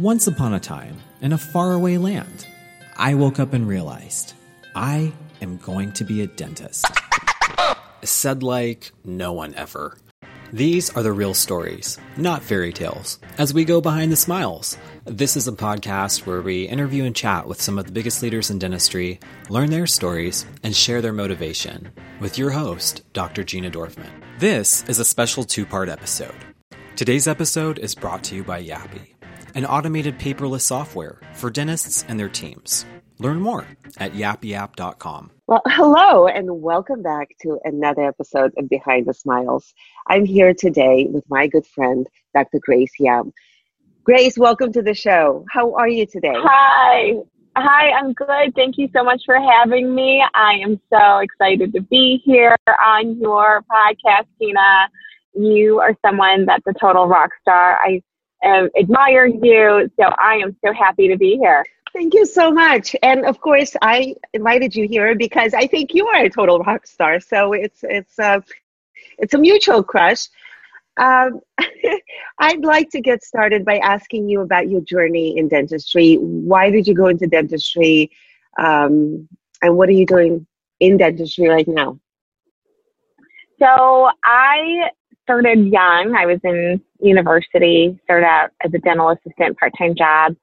Once upon a time, in a faraway land, I woke up and realized, I am going to be a dentist. Said like no one ever. These are the real stories, not fairy tales, as we go behind the smiles. This is a podcast where we interview and chat with some of the biggest leaders in dentistry, learn their stories, and share their motivation. With your host, Dr. Gina Dorfman. This is a special two-part episode. Today's episode is brought to you by Yapi, an automated paperless software for dentists and their teams. Learn more at yapiapp.com. Well, hello, and welcome back to another episode of Behind the Smiles. I'm here today with my good friend, Dr. Grace Yam. Grace, welcome to the show. How are you today? Hi, I'm good. Thank you so much for having me. I am so excited to be here on your podcast, Gina. You are someone that's a total rock star. I admire you, so I am so happy to be here. Thank you so much. And of course, I invited you here because I think you are a total rock star. So it's a mutual crush. I'd like to get started by asking you about your journey in dentistry. Why did you go into dentistry? And what are you doing in dentistry right now? So I started young. I was in university, started out as a dental assistant, part-time job,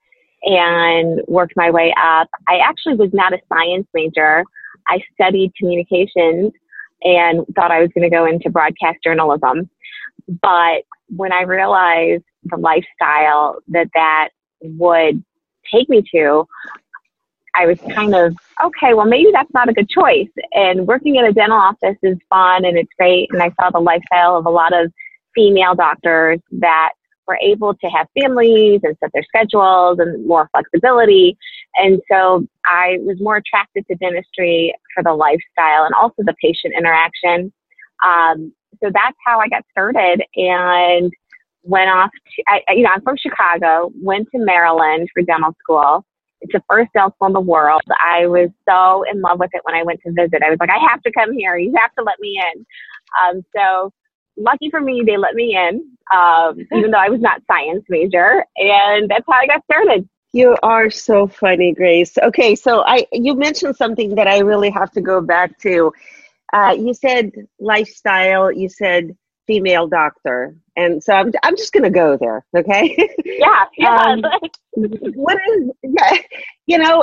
and worked my way up. I actually was not a science major. I studied communications and thought I was going to go into broadcast journalism. But when I realized the lifestyle that would take me to, I was kind of, okay, well, maybe that's not a good choice. And working in a dental office is fun and it's great. And I saw the lifestyle of a lot of female doctors that were able to have families and set their schedules and more flexibility. And so I was more attracted to dentistry for the lifestyle and also the patient interaction. So that's how I got started and went off to, I'm from Chicago, went to Maryland for dental school. It's the first dental school in the world. I was so in love with it when I went to visit. I was like, I have to come here. You have to let me in. So lucky for me, they let me in, even though I was not science major. And that's how I got started. You are so funny, Grace. Okay, so you mentioned something that I really have to go back to. You said lifestyle, you said female doctor. And so I'm just going to go there. Okay. Yeah.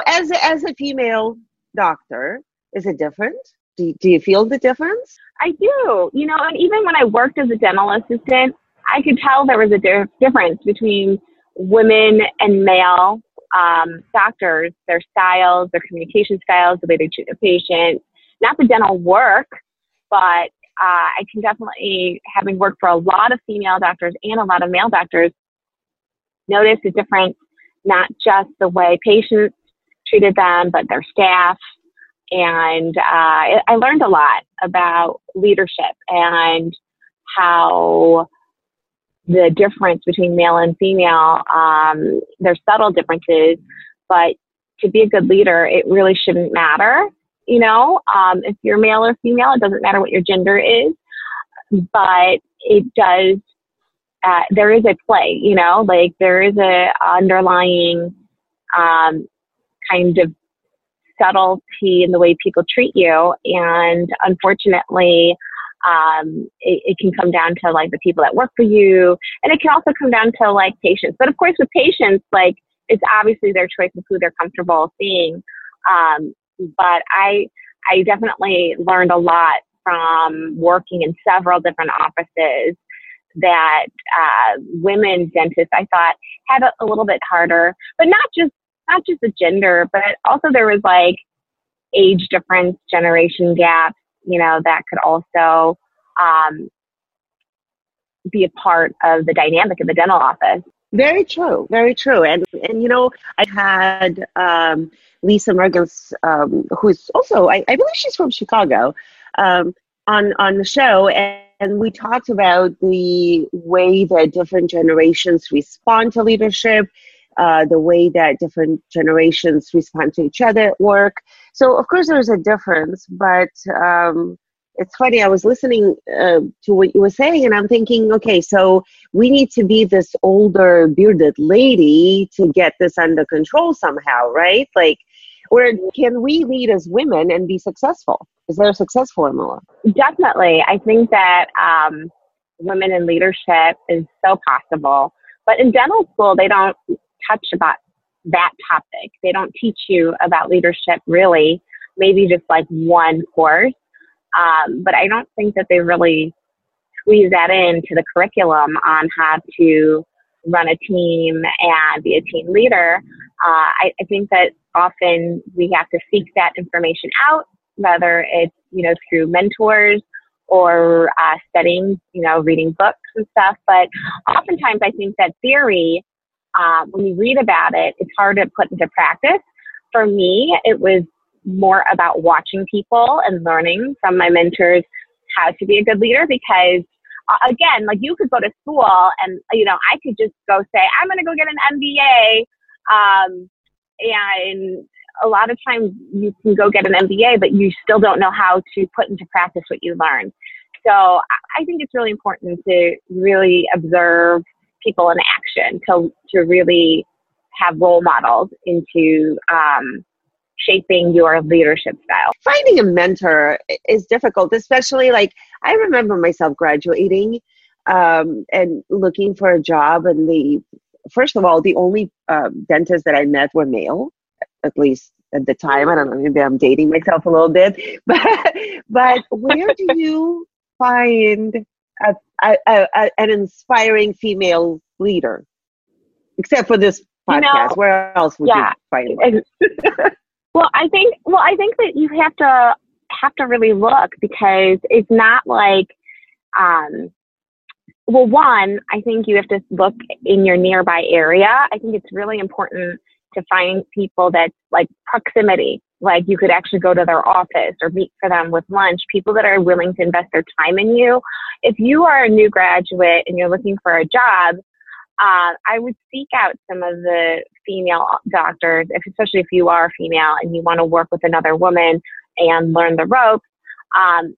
As a female doctor, is it different? Do you feel the difference? I do. And even when I worked as a dental assistant, I could tell there was a difference between women and male doctors, their styles, their communication styles, the way they treat their patients. Not the dental work, but I can definitely, having worked for a lot of female doctors and a lot of male doctors, notice a difference, not just the way patients treated them, but their staff. And I learned a lot about leadership and how the difference between male and female, there's subtle differences, but to be a good leader, it really shouldn't matter. If you're male or female, it doesn't matter what your gender is, but it does, there is a play, like there is a underlying kind of subtlety in the way people treat you. And unfortunately, it can come down to like the people that work for you. And it can also come down to like patients. But of course, with patients, like it's obviously their choice of who they're comfortable seeing. But I definitely learned a lot from working in several different offices that women dentists, I thought, had a little bit harder, but not just the gender, but also there was like age difference, generation gaps, that could also be a part of the dynamic of the dental office. Very true. Very true. And I had Lisa Mergens, who's also, I believe she's from Chicago, on the show. And we talked about the way that different generations respond to leadership, the way that different generations respond to each other at work. So, of course, there's a difference, but it's funny, I was listening to what you were saying, and I'm thinking, okay, so we need to be this older bearded lady to get this under control somehow, right? Like, or can we lead as women and be successful? Is there a success formula? Definitely. I think that women in leadership is so possible. But in dental school, they don't touch about that topic. They don't teach you about leadership, really, maybe just like one course. But I don't think that they really squeeze that into the curriculum on how to run a team and be a team leader. I think that often we have to seek that information out, whether it's, you know, through mentors or studying, you know, reading books and stuff. But oftentimes I think that theory, when you read about it, it's hard to put into practice. For me, it was more about watching people and learning from my mentors how to be a good leader, because again, like, you could go to school and, you know, I could just go say, I'm going to go get an MBA. And a lot of times you can go get an MBA, but you still don't know how to put into practice what you learn. So I think it's really important to really observe people in action, to really have role models into shaping your leadership style. Finding a mentor is difficult, especially, like, I remember myself graduating and looking for a job, and first of all, the only dentists that I met were male, at least at the time. I don't know, maybe I'm dating myself a little bit, but where do you find an inspiring female leader? Except for this podcast, where else would you find one? Well, I think that you have to really look, because it's not like, well, one, I think you have to look in your nearby area. I think it's really important to find people that, like, proximity, like you could actually go to their office or meet for them with lunch, people that are willing to invest their time in you. If you are a new graduate and you're looking for a job, I would seek out some of the female doctors, especially if you are female and you want to work with another woman and learn the ropes.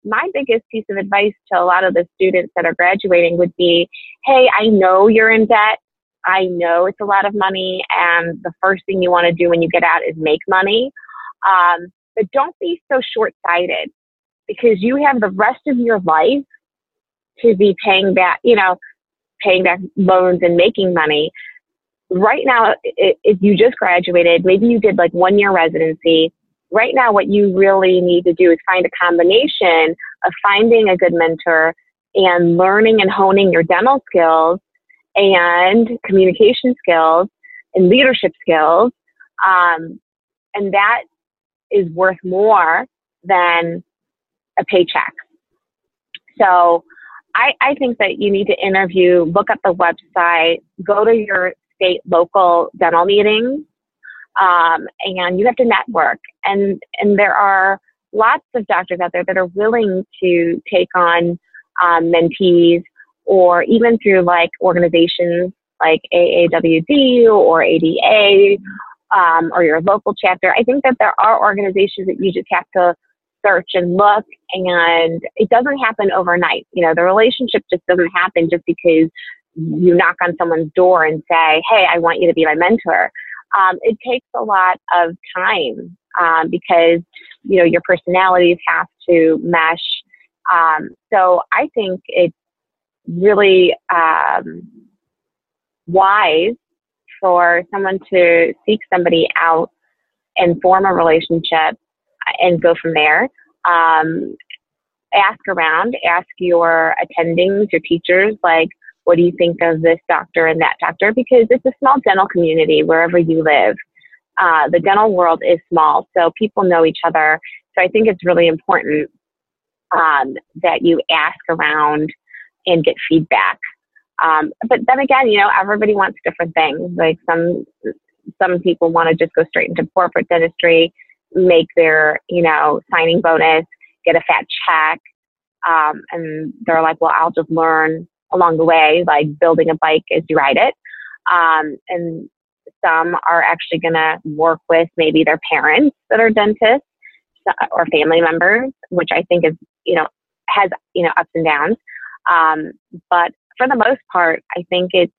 My biggest piece of advice to a lot of the students that are graduating would be, hey, I know you're in debt. I know it's a lot of money, and the first thing you want to do when you get out is make money. But don't be so short-sighted, because you have the rest of your life to be paying back loans and making money. Right now, if you just graduated, maybe you did like 1 year residency. Right now, what you really need to do is find a combination of finding a good mentor and learning and honing your dental skills and communication skills and leadership skills. And that is worth more than a paycheck. So I think that you need to interview, look up the website, go to your state, local dental meetings, and you have to network. And there are lots of doctors out there that are willing to take on mentees, or even through like organizations like AAWD or ADA, or your local chapter. I think that there are organizations that you just have to search and look, and it doesn't happen overnight. You know, the relationship just doesn't happen just because you knock on someone's door and say, hey, I want you to be my mentor. It takes a lot of time, because, you know, your personalities have to mesh. So I think it's really wise for someone to seek somebody out and form a relationship and go from there. Ask around, ask your attendings, your teachers, like, what do you think of this doctor and that doctor? Because it's a small dental community wherever you live. The dental world is small, so people know each other. So I think it's really important that you ask around and get feedback. But then again, you know, everybody wants different things. Like some people want to just go straight into corporate dentistry, make their, you know, signing bonus, get a fat check. And they're like, well, I'll just learn along the way, like building a bike as you ride it. And some are actually going to work with maybe their parents that are dentists or family members, which I think is, you know, has, you know, ups and downs. But for the most part, I think it's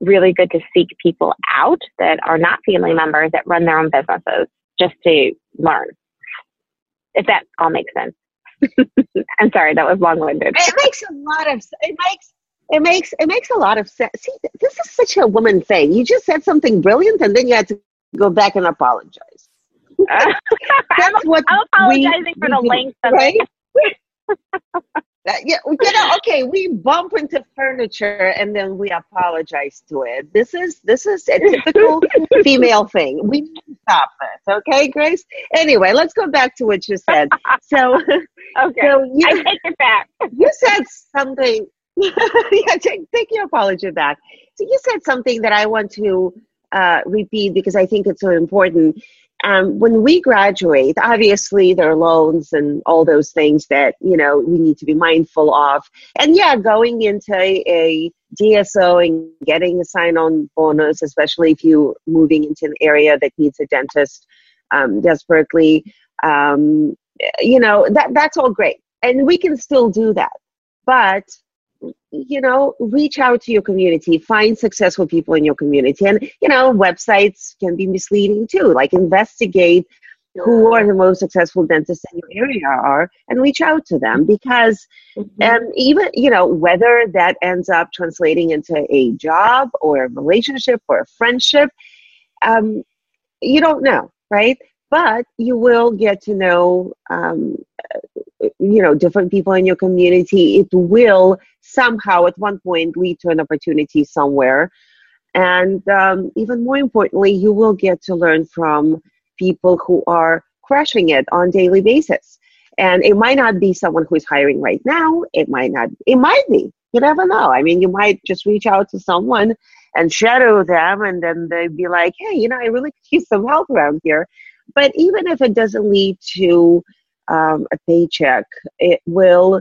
really good to seek people out that are not family members that run their own businesses just to learn. If that all makes sense. I'm sorry, that was long-winded. It makes a lot of sense. See, this is such a woman thing. You just said something brilliant, and then you had to go back and apologize. That's what I'm apologizing for the length of it. Yeah, you know, okay, we bump into furniture and then we apologize to it. This is a typical female thing. We need to stop this, okay, Grace? Anyway, let's go back to what you said. So I take it back. You said something. Yeah, take your apology back. So you said something that I want to repeat because I think it's so important. When we graduate, obviously there are loans and all those things that, you know, we need to be mindful of. And yeah, going into a DSO and getting a sign-on bonus, especially if you're moving into an area that needs a dentist desperately, you know, that's all great. And we can still do that. But, you know, reach out to your community, find successful people in your community. And, you know, websites can be misleading too, like investigate who are the most successful dentists in your area are and reach out to them because even, you know, whether that ends up translating into a job or a relationship or a friendship, you don't know, right? But you will get to know, you know, different people in your community. It will somehow at one point lead to an opportunity somewhere. And even more importantly, you will get to learn from people who are crushing it on a daily basis. And it might not be someone who is hiring right now. It might be. You never know. I mean, you might just reach out to someone and shadow them and then they'd be like, hey, you know, I really could use some help around here. But even if it doesn't lead to a paycheck, it will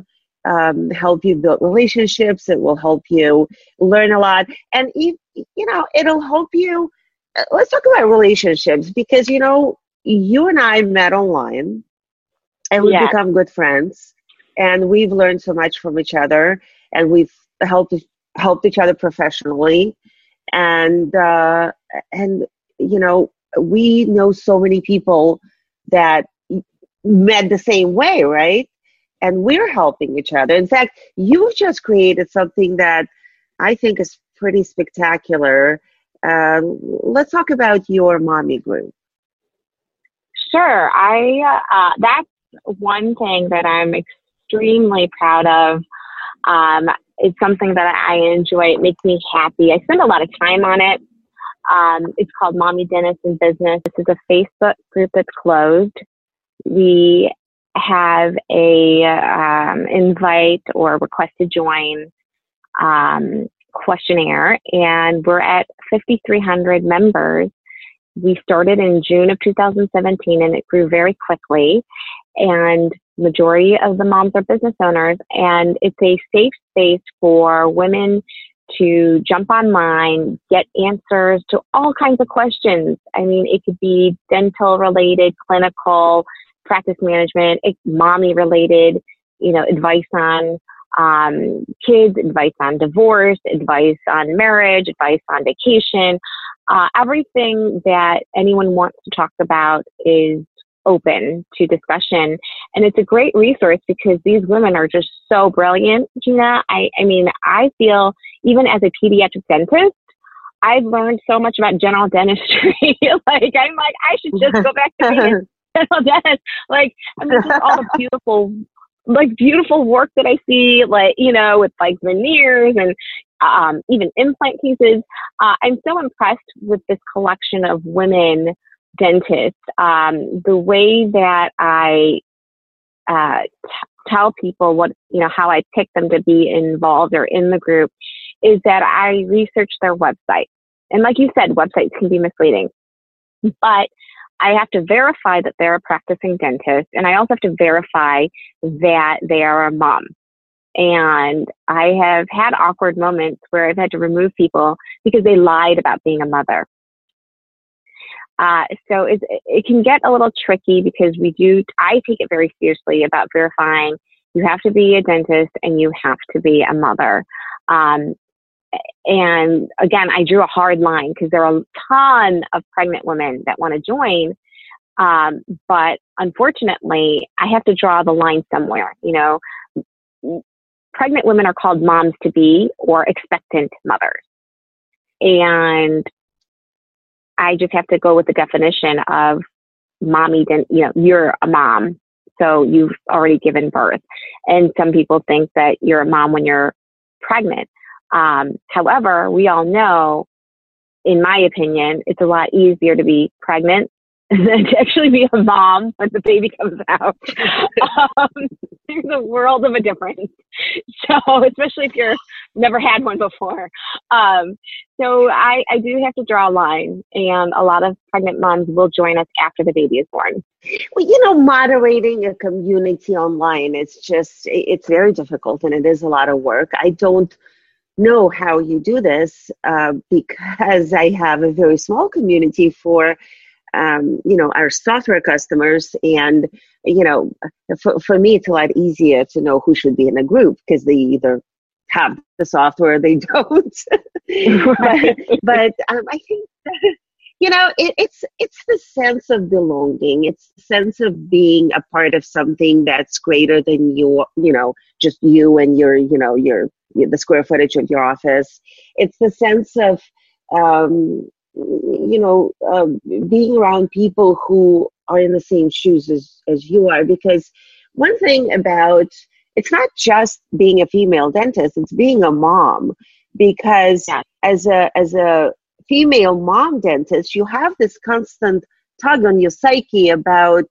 help you build relationships. It will help you learn a lot. And, you know, it'll help you. Let's talk about relationships because, you know, you and I met online and we've become good friends and we've learned so much from each other and we've helped each other professionally. And, you know, we know so many people that met the same way, right? And we're helping each other. In fact, you've just created something that I think is pretty spectacular. Let's talk about your mommy group. Sure. That's one thing that I'm extremely proud of. It's something that I enjoy. It makes me happy. I spend a lot of time on it. It's called Mommy Dentist in Business. This is a Facebook group that's closed. We have a invite or request to join questionnaire, and we're at 5,300 members. We started in June of 2017, and it grew very quickly. And majority of the moms are business owners, and it's a safe space for women to jump online, get answers to all kinds of questions. I mean, it could be dental related, clinical, practice management, mommy related, you know, advice on kids, advice on divorce, advice on marriage, advice on vacation. Everything that anyone wants to talk about is open to discussion. And it's a great resource because these women are just so brilliant, Gina. I mean, I feel even as a pediatric dentist, I've learned so much about general dentistry. I'm like, I should just go back to being a general dentist. Like, I mean, just all the beautiful work that I see, like, you know, with like veneers and even implant cases. I'm so impressed with this collection of women dentists. The way that I tell people what, you know, how I pick them to be involved or in the group is that I research their website. And like you said, websites can be misleading, but I have to verify that they're a practicing dentist. And I also have to verify that they are a mom. And I have had awkward moments where I've had to remove people because they lied about being a mother. So it can get a little tricky because I take it very seriously about verifying You have to be a dentist and you have to be a mother. And again, I drew a hard line because there are a ton of pregnant women that want to join. But unfortunately, I have to draw the line somewhere. You know, pregnant women are called moms to be or expectant mothers. And I just have to go with the definition of mommy, you know, you're a mom. So you've already given birth. And some people think that you're a mom when you're pregnant. However, we all know, in my opinion, it's a lot easier to be pregnant than to actually be a mom when the baby comes out. There's a world of a difference. So, especially if you're never had one before. So I do have to draw a line, and a lot of pregnant moms will join us after the baby is born. Well, you know, moderating a community online is just, it's very difficult, and it is a lot of work. I don't know how you do this because I have a very small community for you know, our software customers. And, you know, for me, it's a lot easier to know who should be in a group because they either have the software or they don't. But I think, that, you know, it's the sense of belonging. It's the sense of being a part of something that's greater than you, you know, just you and your, you know, the square footage of your office. It's the sense of, you know, being around people who are in the same shoes as you are. Because one thing about, it's not just being a female dentist, it's being a mom. Because as a female mom dentist, you have this constant tug on your psyche about,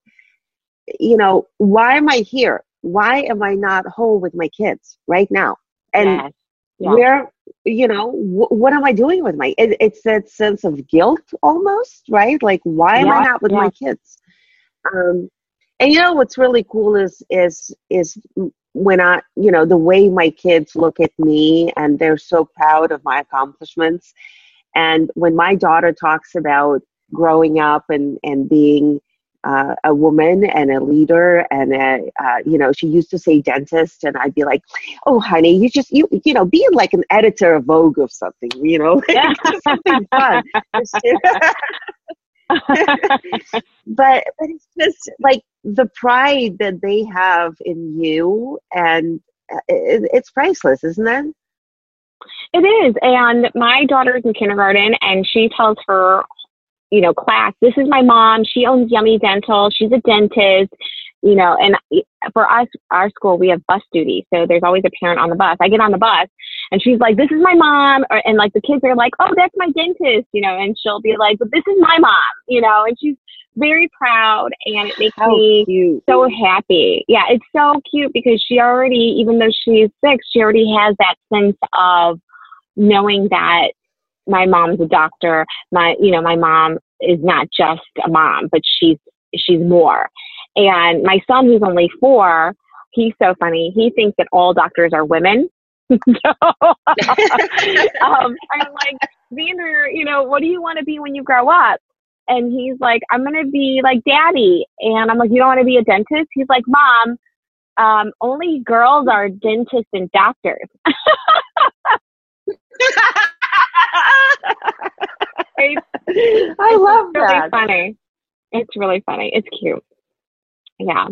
you know, why am I here? Why am I not home with my kids right now? And where, you know, what am I doing with my, it's that sense of guilt almost, right? Like, why am I not with my kids? And you know, what's really cool is when I, you know, the way my kids look at me and they're so proud of my accomplishments. And when my daughter talks about growing up and being a woman and a leader and, you know, she used to say dentist, and I'd be like, oh, honey, you know, being like an editor of Vogue or something, you know, just something fun. but it's just like the pride that they have in you, and it's priceless, isn't it? It is. And my daughter's in kindergarten, and she tells her, you know, class, this is my mom. She owns Yummy Dental. She's a dentist, you know, and for us, our school, we have bus duty. So there's always a parent on the bus. I get on the bus and she's like, this is my mom. And like the kids are like, oh, that's my dentist, you know, and she'll be like, but this is my mom, you know, and she's very proud, and it makes me so happy. Yeah. It's so cute because she already, even though she's 6, she already has that sense of knowing that my mom's a doctor. My mom is not just a mom, but she's more. And my son, who's only 4, he's so funny. He thinks that all doctors are women. I'm like, Xander, you know, what do you want to be when you grow up? And he's like, I'm going to be like daddy. And I'm like, you don't want to be a dentist? He's like, mom, only girls are dentists and doctors. I love that. Really funny. It's really funny. It's cute. Yeah.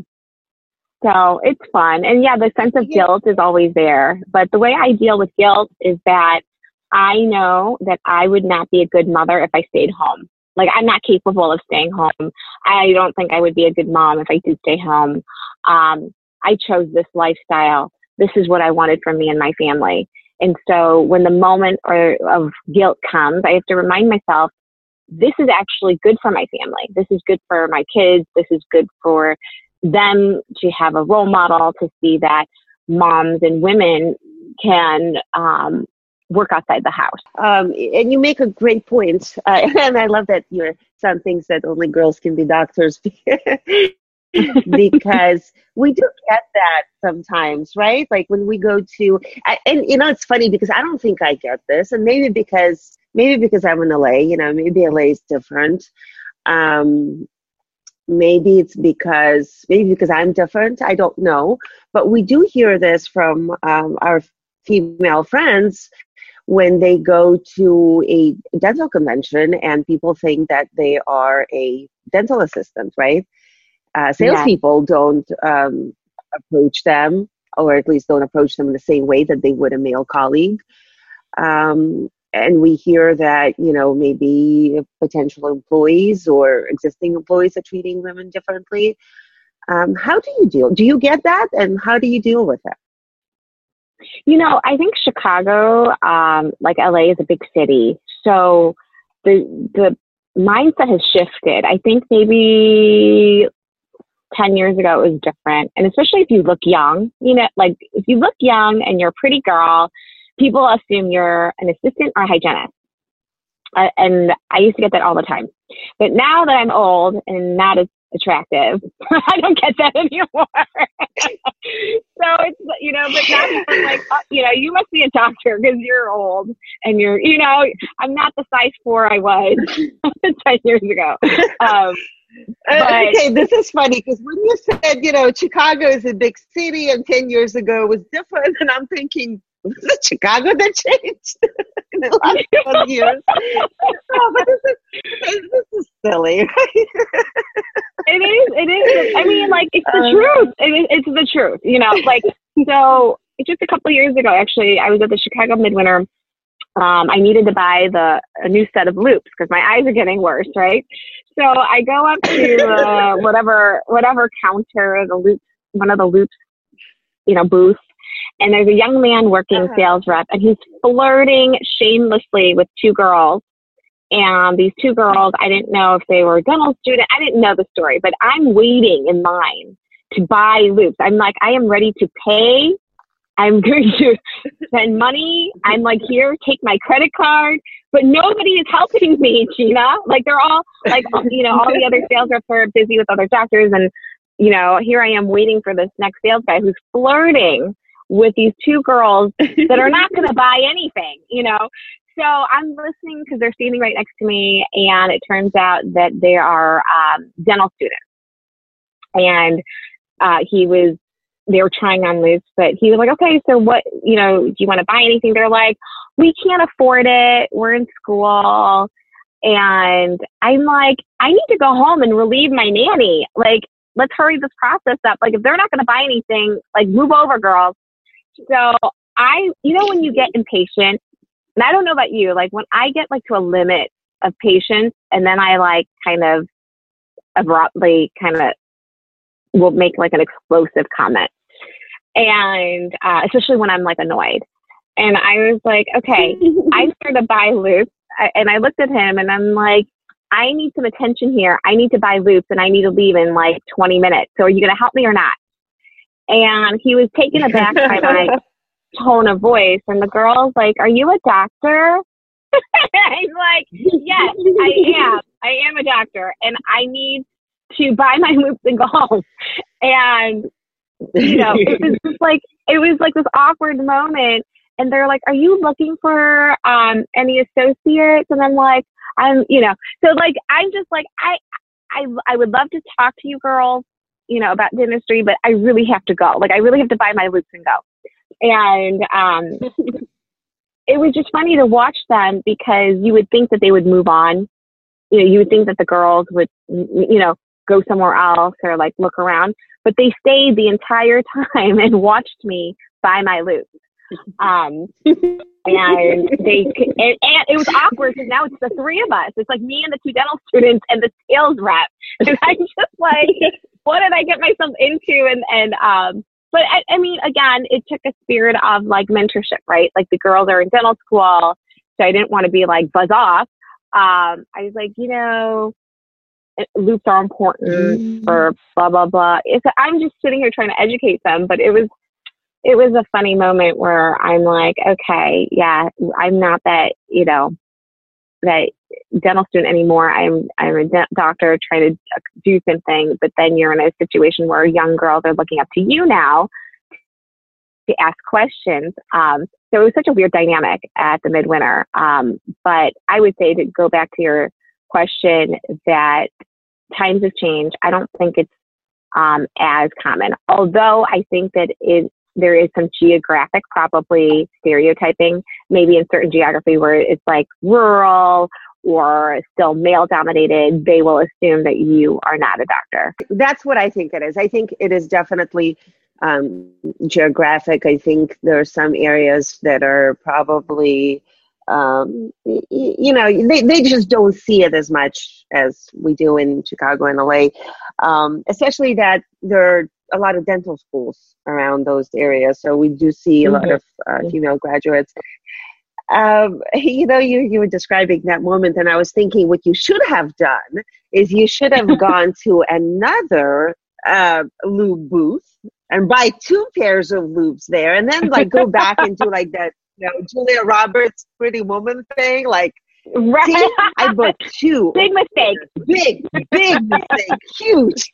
So it's fun. And yeah, the sense of guilt is always there. But the way I deal with guilt is that I know that I would not be a good mother if I stayed home. Like, I'm not capable of staying home. I don't think I would be a good mom if I did stay home. I chose this lifestyle. This is what I wanted for me and my family. And so when the moment of guilt comes, I have to remind myself, this is actually good for my family. This is good for my kids. This is good for them to have a role model, to see that moms and women can work outside the house. And you make a great point. And I love that your son thinks that only girls can be doctors. Because we do get that sometimes, right? Like when we go to, and you know, it's funny because I don't think I get this, and maybe because I'm in LA, you know, maybe LA is different. Maybe it's because I'm different. I don't know. But we do hear this from our female friends when they go to a dental convention and people think that they are a dental assistant, right? Salespeople don't approach them, or at least don't approach them in the same way that they would a male colleague. And we hear that, you know, maybe potential employees or existing employees are treating women differently. How do you deal? Do you get that? And how do you deal with that? You know, I think Chicago, like LA, is a big city. So the mindset has shifted. I think maybe 10 years ago it was different. And especially if you look young, you know, like if you look young and you're a pretty girl, people assume you're an assistant or a hygienist. And I used to get that all the time. But now that I'm old and not as attractive, I don't get that anymore. So it's, you know, but now people are like, oh, you know, you must be a doctor because you're old and you're, you know, I'm not the size 4 I was 10 years ago. Okay, this is funny because when you said, you know, Chicago is a big city and 10 years ago it was different, and I'm thinking, was it Chicago that changed in the last 12 years? Oh, but this is silly, right? It is. I mean, like, it's the truth. It's the truth, you know? Like, so just a couple of years ago, actually, I was at the Chicago Midwinter. I needed to buy a new set of loops because my eyes are getting worse, right? So I go up to whatever counter, one of the loops, you know, booths. And there's a young man working sales rep, and he's flirting shamelessly with two girls. And these two girls, I didn't know if they were a dental student. I didn't know the story, but I'm waiting in line to buy loops. I'm like, I am ready to pay. I'm going to spend money. I'm like, here, take my credit card. But nobody is helping me, Gina. Like, they're all, like, you know, all the other sales reps are busy with other doctors. And, you know, here I am waiting for this next sales guy who's flirting with these two girls that are not going to buy anything, you know? So I'm listening because they're standing right next to me, and it turns out that they are dental students. And they were trying on loops, but he was like, okay, so what, you know, do you want to buy anything? They're like, we can't afford it. We're in school. And I'm like, I need to go home and relieve my nanny. Like, let's hurry this process up. Like, if they're not going to buy anything, like, move over, girls. So you know, when you get impatient, and I don't know about you, like when I get like to a limit of patience and then I like kind of abruptly kind of will make like an explosive comment. And especially when I'm like annoyed. And I was like, okay, I started to buy loops, and I looked at him and I'm like, I need some attention here. I need to buy loops and I need to leave in like 20 minutes. So are you going to help me or not? And he was taken aback by my tone of voice. And the girl's like, are you a doctor? I'm like, yes, I am. I am a doctor. And I need to buy my loops and go home. And, you know, it was like this awkward moment. And they're like, are you looking for any associates? And I'm like, I'm, you know, so like, I'm just like, I would love to talk to you girls, you know, about dentistry, but I really have to go. Like, I really have to buy my loops and go. And it was just funny to watch them because you would think that they would move on. You know, you would think that the girls would, you know, go somewhere else or like look around, but they stayed the entire time and watched me buy my loops. And it was awkward because now it's the three of us. It's like me and the two dental students and the sales rep. And I'm just like, what did I get myself into? But I mean, again, it took a spirit of like mentorship, right? Like the girls are in dental school, so I didn't want to be like buzz off. I was like, you know, loops are important or blah, blah, blah. So I'm just sitting here trying to educate them, but it was a funny moment where I'm like, okay, yeah, I'm not that, you know, that dental student anymore. I'm a doctor trying to do something, but then you're in a situation where young girls are looking up to you now to ask questions. So it was such a weird dynamic at the Midwinter. But I would say, to go back to your question, that times have changed. I don't think it's as common, although I think that there is some geographic, probably stereotyping, maybe in certain geography where it's like rural or still male dominated, they will assume that you are not a doctor. That's what I think it is. I think it is definitely geographic. I think there are some areas that are probably, they just don't see it as much as we do in Chicago and LA, especially that there are a lot of dental schools around those areas. So we do see a lot of female graduates. You were describing that moment, and I was thinking what you should have done is you should have gone to another lube booth and buy two pairs of lubes there, and then like go back and do like that, Julia Roberts Pretty Woman thing, like, right. See, I bought two. Big mistake. Big mistake. Huge.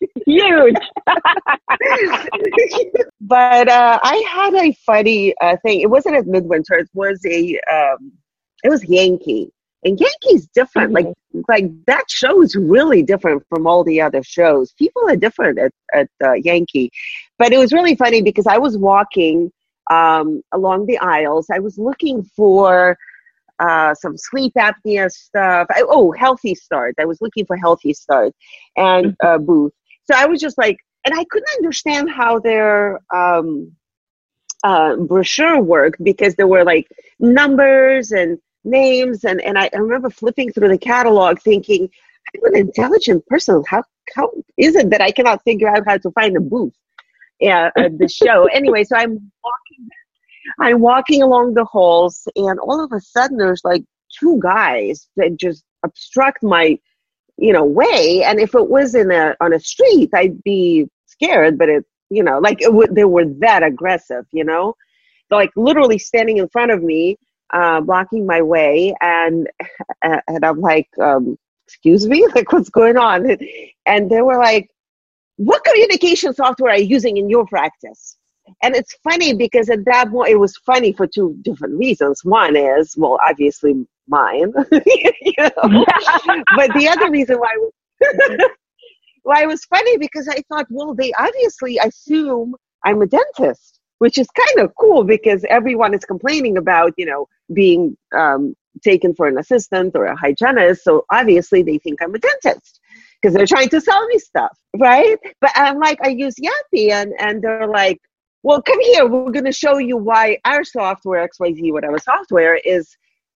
But I had a funny thing. It wasn't at Midwinter. It was Yankee, and Yankee's different. Mm-hmm. Like that show is really different from all the other shows. People are different at Yankee, but it was really funny because I was walking along the aisles. I was looking for some sleep apnea stuff. Healthy Start. I was looking for Healthy Start and booth. So I was just like, and I couldn't understand how their brochure worked because there were like numbers and names. And I remember flipping through the catalog thinking, I'm an intelligent person. How is it that I cannot figure out how to find a booth at the show? Anyway, so I'm walking along the halls, and all of a sudden there's like two guys that just obstruct my, way. And if it was on a street, I'd be scared, but they were that aggressive, like literally standing in front of me, blocking my way. And I'm like, excuse me, like what's going on? And they were like, what communication software are you using in your practice? And it's funny because at that point, it was funny for two different reasons. One is, well, obviously mine, but the other reason why it was funny because I thought, well, they obviously assume I'm a dentist, which is kind of cool because everyone is complaining about, being taken for an assistant or a hygienist. So obviously they think I'm a dentist because they're trying to sell me stuff, right? But I'm like, I use Yapi, and they're like, well, come here. We're going to show you why our software, XYZ, whatever software, is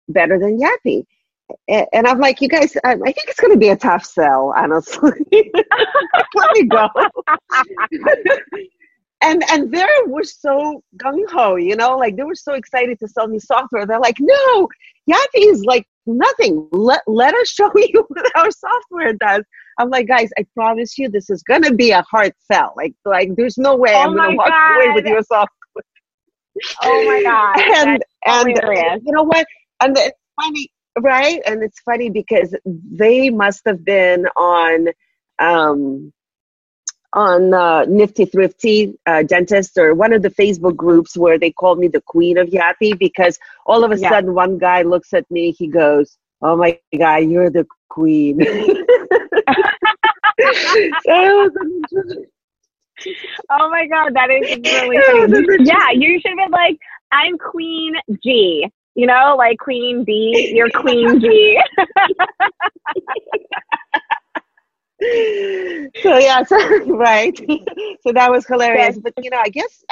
better than Yapi. And I'm like, you guys, I think it's going to be a tough sell, honestly. Let me go. And they were so gung-ho, like they were so excited to sell me software. They're like, no, Yapi is like nothing. Let us show you what our software does. I'm like, guys, I promise you this is going to be a hard sell. Like there's no way I'm going to walk away with your software. Oh, my God. And you know what? And it's funny, right? And it's funny because they must have been on Nifty Thrifty Dentist or one of the Facebook groups where they call me the queen of Yapi because all of a sudden one guy looks at me, he goes, oh my God, you're the queen. Oh my God, that is really funny. Yeah, you should have been like, I'm Queen G. Like Queen B, you're Queen G. So yeah, right. So that was hilarious. But I guess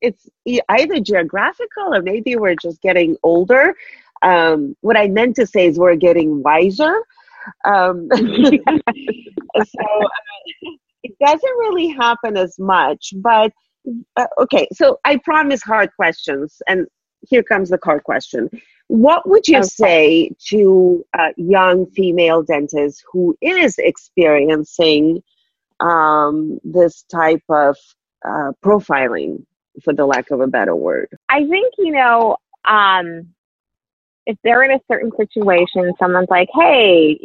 it's either geographical or maybe we're just getting older. What I meant to say is we're getting wiser. It doesn't really happen as much. But okay, so I promise hard questions, and here comes the hard question. What would you say to a young female dentist who is experiencing this type of profiling, for the lack of a better word? I think, if they're in a certain situation, someone's like, hey,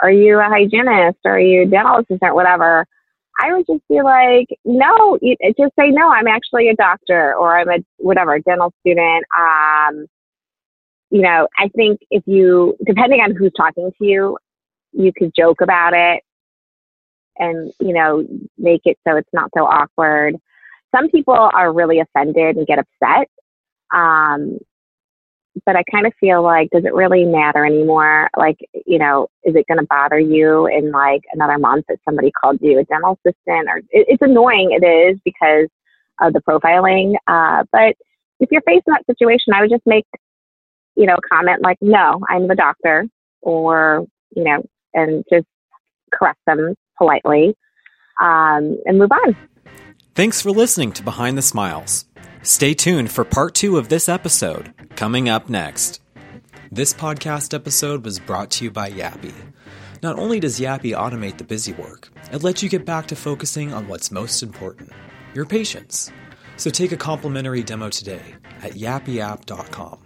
are you a hygienist? Are you a dental assistant? Whatever. I would just be like, no, just say, no, I'm actually a doctor, or I'm a dental student. I think if depending on who's talking to you, you could joke about it. and, you know, make it so it's not so awkward. Some people are really offended and get upset. But I kind of feel like, does it really matter anymore? Like, you know, is it going to bother you in like another month that somebody called you a dental assistant? Or it's annoying. It is, because of the profiling. But if you're facing that situation, I would just make, you know, a comment like, no, I'm the doctor, or, you know, and just correct them politely, and move on. Thanks for listening to Behind the Smiles. Stay tuned for part 2 of this episode, coming up next. This podcast episode was brought to you by Yapi. Not only does Yapi automate the busy work, it lets you get back to focusing on what's most important, your patients. So take a complimentary demo today at yapiapp.com.